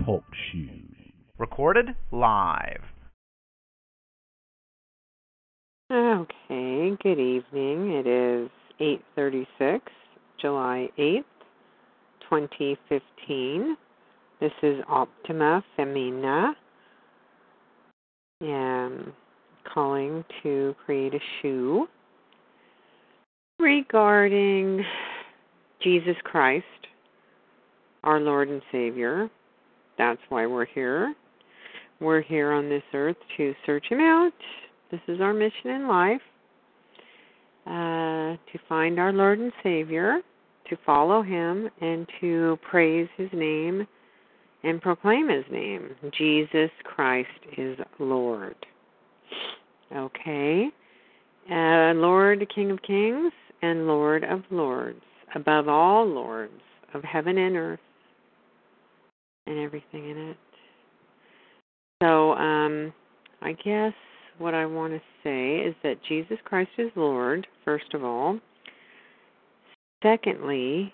TalkShoe. Recorded live. Okay, good evening. It is 8:36, July 8th, 2015. This is Optima Femina, and calling to create a shoe regarding Jesus Christ, our Lord and Savior. That's why we're here. We're here on this earth to search Him out. This is our mission in life, to find our Lord and Savior, to follow Him, and to praise His name and proclaim His name. Jesus Christ is Lord. Okay? Lord, King of Kings, and Lord of Lords, above all lords of heaven and earth, and everything in it. So, I guess what I want to say is that Jesus Christ is Lord, first of all. Secondly,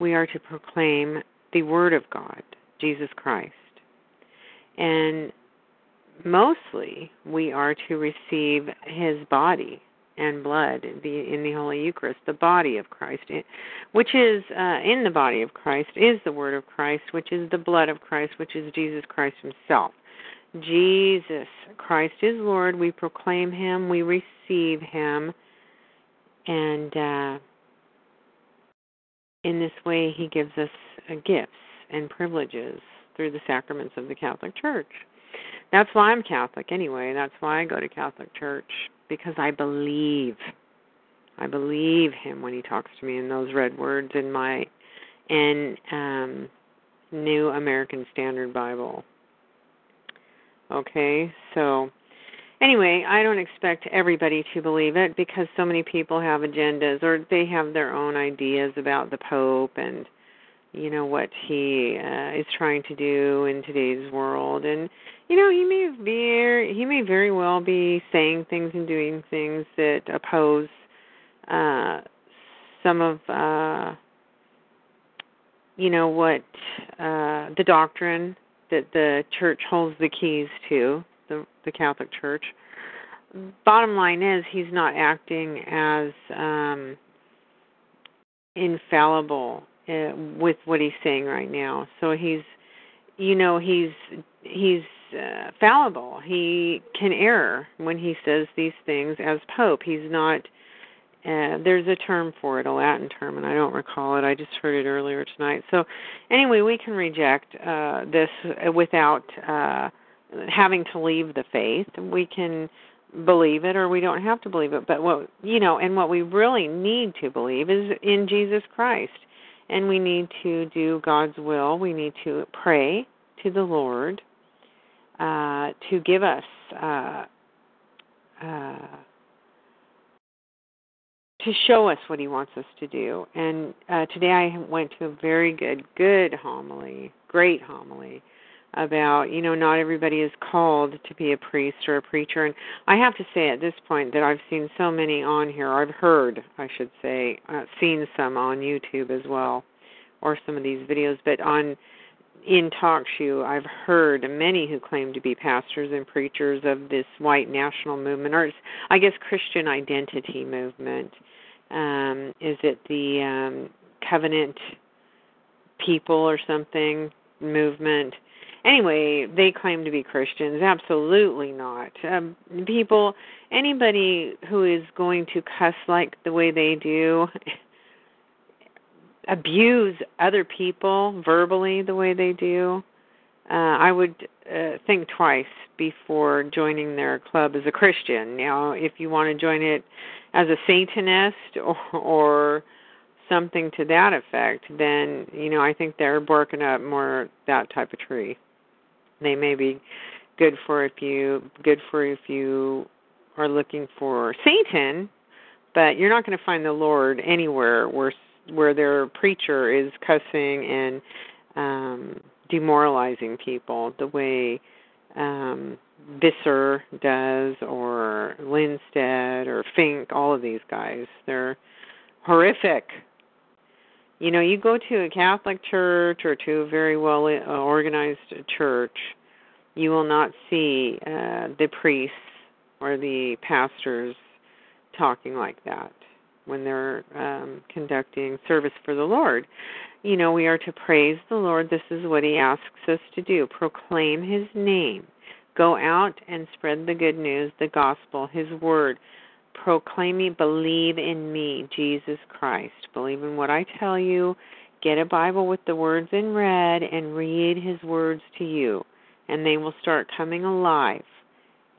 we are to proclaim the Word of God, Jesus Christ. And mostly, we are to receive His body and blood in the Holy Eucharist, the body of Christ, which is in the body of Christ, is the Word of Christ, which is the blood of Christ, which is Jesus Christ Himself. Jesus Christ is Lord. We proclaim Him. We receive Him. And in this way, He gives us gifts and privileges through the sacraments of the Catholic Church. That's why I'm Catholic anyway. That's why I go to Catholic Church, because I believe. I believe Him when He talks to me in those red words in my New American Standard Bible. Okay, so anyway, I don't expect everybody to believe it, because so many people have agendas, or they have their own ideas about the Pope and, you know, what he is trying to do in today's world. And, you know, he may very well be saying things and doing things that oppose some of, you know, what the doctrine that the church holds the keys to, the Catholic Church. Bottom line is, he's not acting as infallible with what he's saying right now. So he's fallible. He can err when he says these things as Pope. He's not. There's a term for it, a Latin term, and I don't recall it. I just heard it earlier tonight. So anyway, we can reject this without having to leave the faith. We can believe it, or we don't have to believe it. But what we really need to believe is in Jesus Christ. And we need to do God's will. We need to pray to the Lord to give us to show us what He wants us to do. And today I went to a very good homily, great homily, about, you know, not everybody is called to be a priest or a preacher. And I have to say at this point that I've seen so many on here, seen some on YouTube as well, or some of these videos, but in TalkShoe, I've heard many who claim to be pastors and preachers of this white national movement, or I guess Christian identity movement. Is it the covenant people or something movement? Anyway, they claim to be Christians. Absolutely not. Anybody who is going to cuss like the way they do, abuse other people verbally the way they do, I would think twice before joining their club as a Christian. Now, if you want to join it as a Satanist or something to that effect, then, you know, I think they're barking up more that type of tree. They may be good for if you are looking for Satan, but you're not going to find the Lord anywhere where their preacher is cussing and demoralizing people the way Visser does, or Lindstedt or Fink. All of these guys, they're horrific. You know, you go to a Catholic church or to a very well organized church, you will not see the priests or the pastors talking like that when they're conducting service for the Lord. You know, we are to praise the Lord. This is what he asks us to do. Proclaim his name. Go out and spread the good news, the gospel, his word. Proclaim me, believe in me, Jesus Christ. Believe in what I tell you. Get a Bible with the words in red and read his words to you, and they will start coming alive.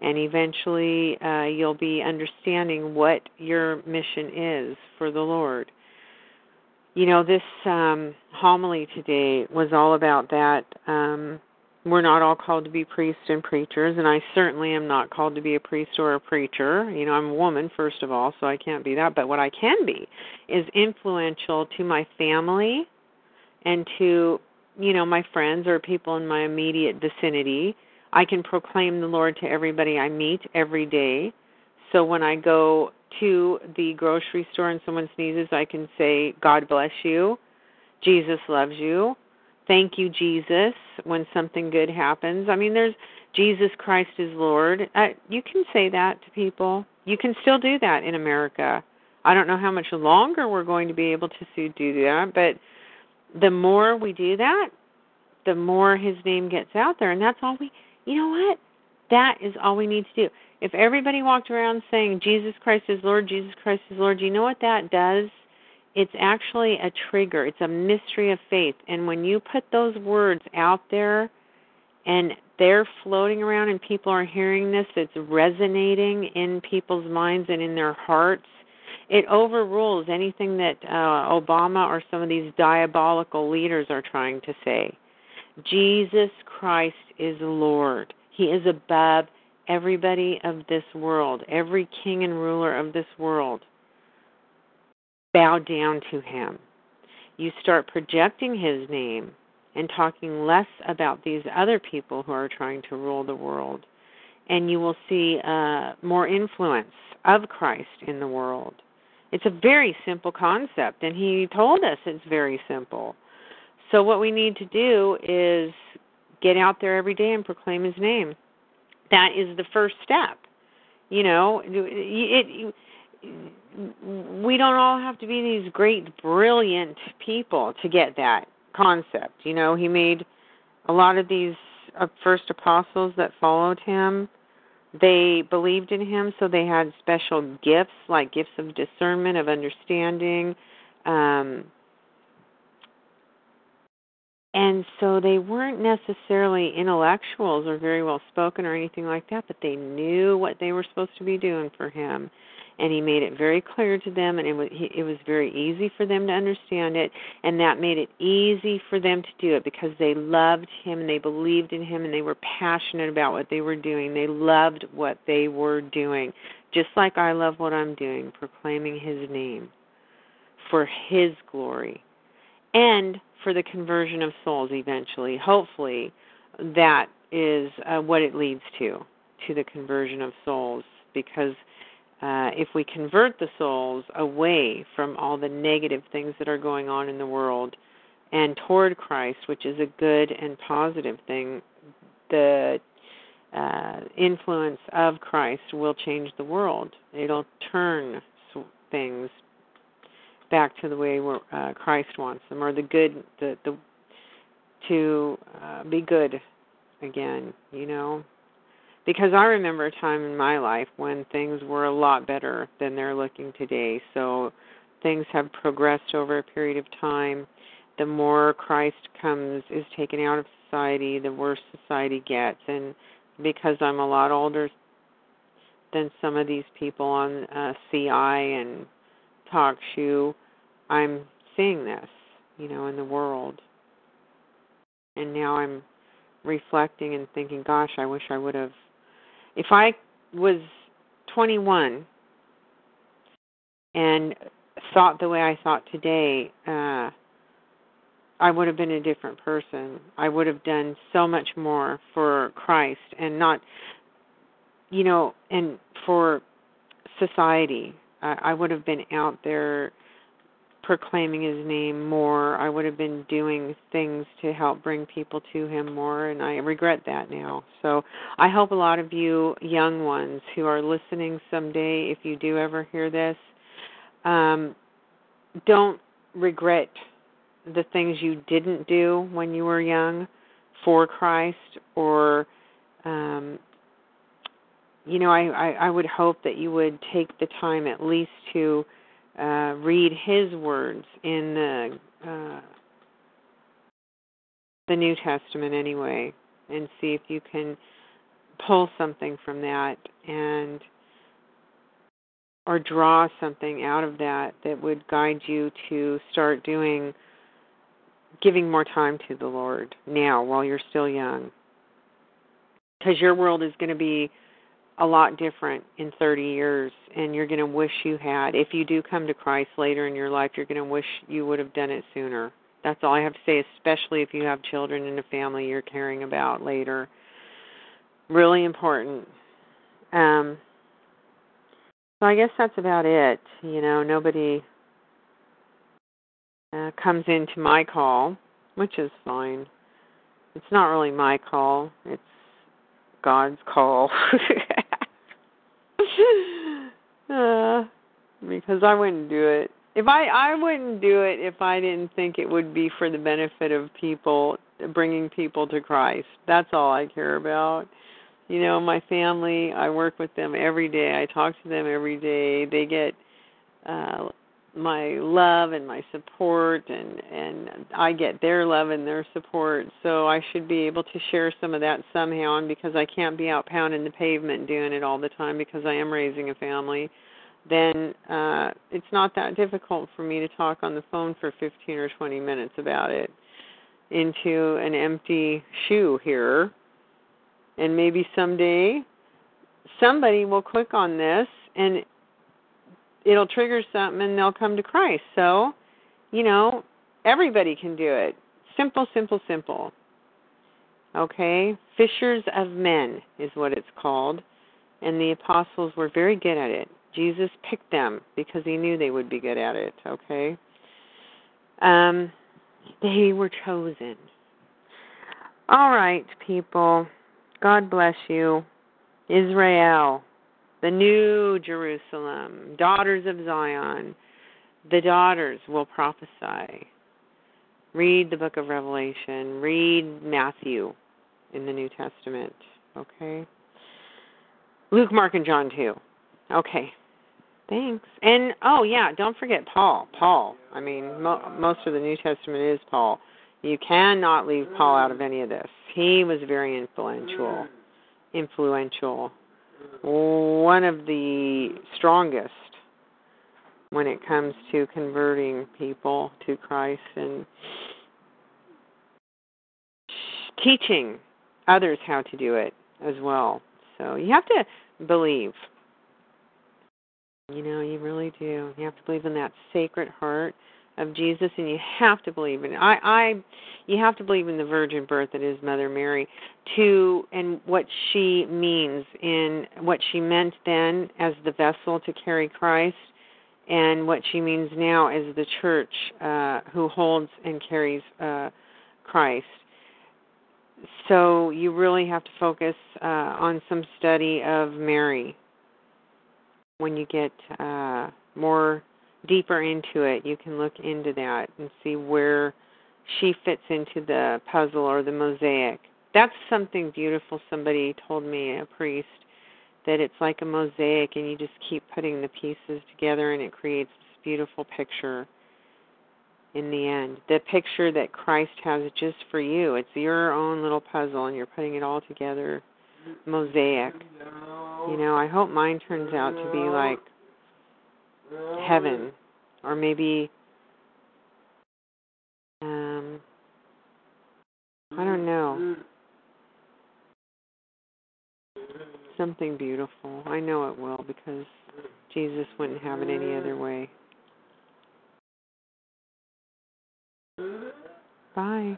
And eventually you'll be understanding what your mission is for the Lord. You know, this homily today was all about that. We're not all called to be priests and preachers, and I certainly am not called to be a priest or a preacher. You know, I'm a woman, first of all, so I can't be that. But what I can be is influential to my family and to, you know, my friends or people in my immediate vicinity. I can proclaim the Lord to everybody I meet every day. So when I go to the grocery store and someone sneezes, I can say, God bless you. Jesus loves you. Thank you, Jesus, when something good happens. I mean, there's Jesus Christ is Lord. You can say that to people. You can still do that in America. I don't know how much longer we're going to be able to do that, but the more we do that, the more his name gets out there. And that's all we, you know what? That is all we need to do. If everybody walked around saying, Jesus Christ is Lord, Jesus Christ is Lord, you know what that does? It's actually a trigger. It's a mystery of faith. And when you put those words out there and they're floating around and people are hearing this, it's resonating in people's minds and in their hearts. It overrules anything that Obama or some of these diabolical leaders are trying to say. Jesus Christ is Lord. He is above everybody of this world, every king and ruler of this world. Bow down to him. You start projecting his name and talking less about these other people who are trying to rule the world, and you will see more influence of Christ in the world. It's a very simple concept, and he told us it's very simple. So what we need to do is get out there every day and proclaim his name. That is the first step. You know, we don't all have to be these great, brilliant people to get that concept. You know, he made a lot of these first apostles that followed him. They believed in him, so they had special gifts, like gifts of discernment, of understanding, and so they weren't necessarily intellectuals or very well spoken or anything like that, but they knew what they were supposed to be doing for him. And he made it very clear to them, and it was very easy for them to understand it, and that made it easy for them to do it because they loved him and they believed in him and they were passionate about what they were doing. They loved what they were doing, just like I love what I'm doing, proclaiming his name for his glory. And for the conversion of souls eventually. Hopefully, that is what it leads to the conversion of souls. Because if we convert the souls away from all the negative things that are going on in the world and toward Christ, which is a good and positive thing, the influence of Christ will change the world. It'll turn things back to the way where Christ wants them, or the good, to be good again, you know. Because I remember a time in my life when things were a lot better than they're looking today. So things have progressed over a period of time. The more Christ is taken out of society, the worse society gets. And because I'm a lot older than some of these people on CI and TalkShoe, I'm seeing this, you know, in the world. And now I'm reflecting and thinking, gosh, I wish I would have. If I was 21 and thought the way I thought today, I would have been a different person. I would have done so much more for Christ and not, you know, and for society. I would have been out there proclaiming his name more. I would have been doing things to help bring people to him more, and I regret that now. So I hope a lot of you young ones who are listening someday, if you do ever hear this, don't regret the things you didn't do when you were young for Christ, or you know, I would hope that you would take the time at least to read his words in the New Testament anyway, and see if you can pull something from that, and or draw something out of that that would guide you to start giving more time to the Lord now while you're still young. Because your world is going to be a lot different in 30 years, and you're going to wish you had. If you do come to Christ later in your life, you're going to wish you would have done it sooner. That's all I have to say, especially if you have children and a family you're caring about later. Really important. So I guess that's about it. You know, nobody comes into my call, which is fine. It's not really my call. It's God's call. Because I wouldn't do it. I wouldn't do it if I didn't think it would be for the benefit of people, bringing people to Christ. That's all I care about. You know, my family, I work with them every day. I talk to them every day. They get my love and my support, and I get their love and their support. So I should be able to share some of that somehow, and because I can't be out pounding the pavement doing it all the time because I am raising a family, then it's not that difficult for me to talk on the phone for 15 or 20 minutes about it into an empty shoe here. And maybe someday somebody will click on this and it'll trigger something and they'll come to Christ. So, you know, everybody can do it. Simple, simple, simple. Okay? Fishers of men is what it's called. And the apostles were very good at it. Jesus picked them because he knew they would be good at it. Okay? They were chosen. All right, people. God bless you. Israel, the new Jerusalem, daughters of Zion, the daughters will prophesy. Read the book of Revelation. Read Matthew in the New Testament, okay? Luke, Mark, and John, too. Okay, thanks. And, oh, yeah, don't forget Paul. Paul. I mean, most of the New Testament is Paul. You cannot leave Paul out of any of this. He was very influential. One of the strongest when it comes to converting people to Christ and teaching others how to do it as well. So you have to believe. You know, you really do. You have to believe in that Sacred Heart of Jesus, and you have to believe in you have to believe in the virgin birth that is Mother Mary, and what she means, in what she meant then as the vessel to carry Christ, and what she means now as the church who holds and carries Christ. So you really have to focus on some study of Mary when you get more deeper into it. You can look into that and see where she fits into the puzzle or the mosaic. That's something beautiful. Somebody told me, a priest, that it's like a mosaic, and you just keep putting the pieces together, and it creates this beautiful picture in the end. The picture that Christ has just for you. It's your own little puzzle, and you're putting it all together, mosaic. You know, I hope mine turns out to be like heaven, or maybe I don't know. Something beautiful. I know it will, because Jesus wouldn't have it any other way. Bye.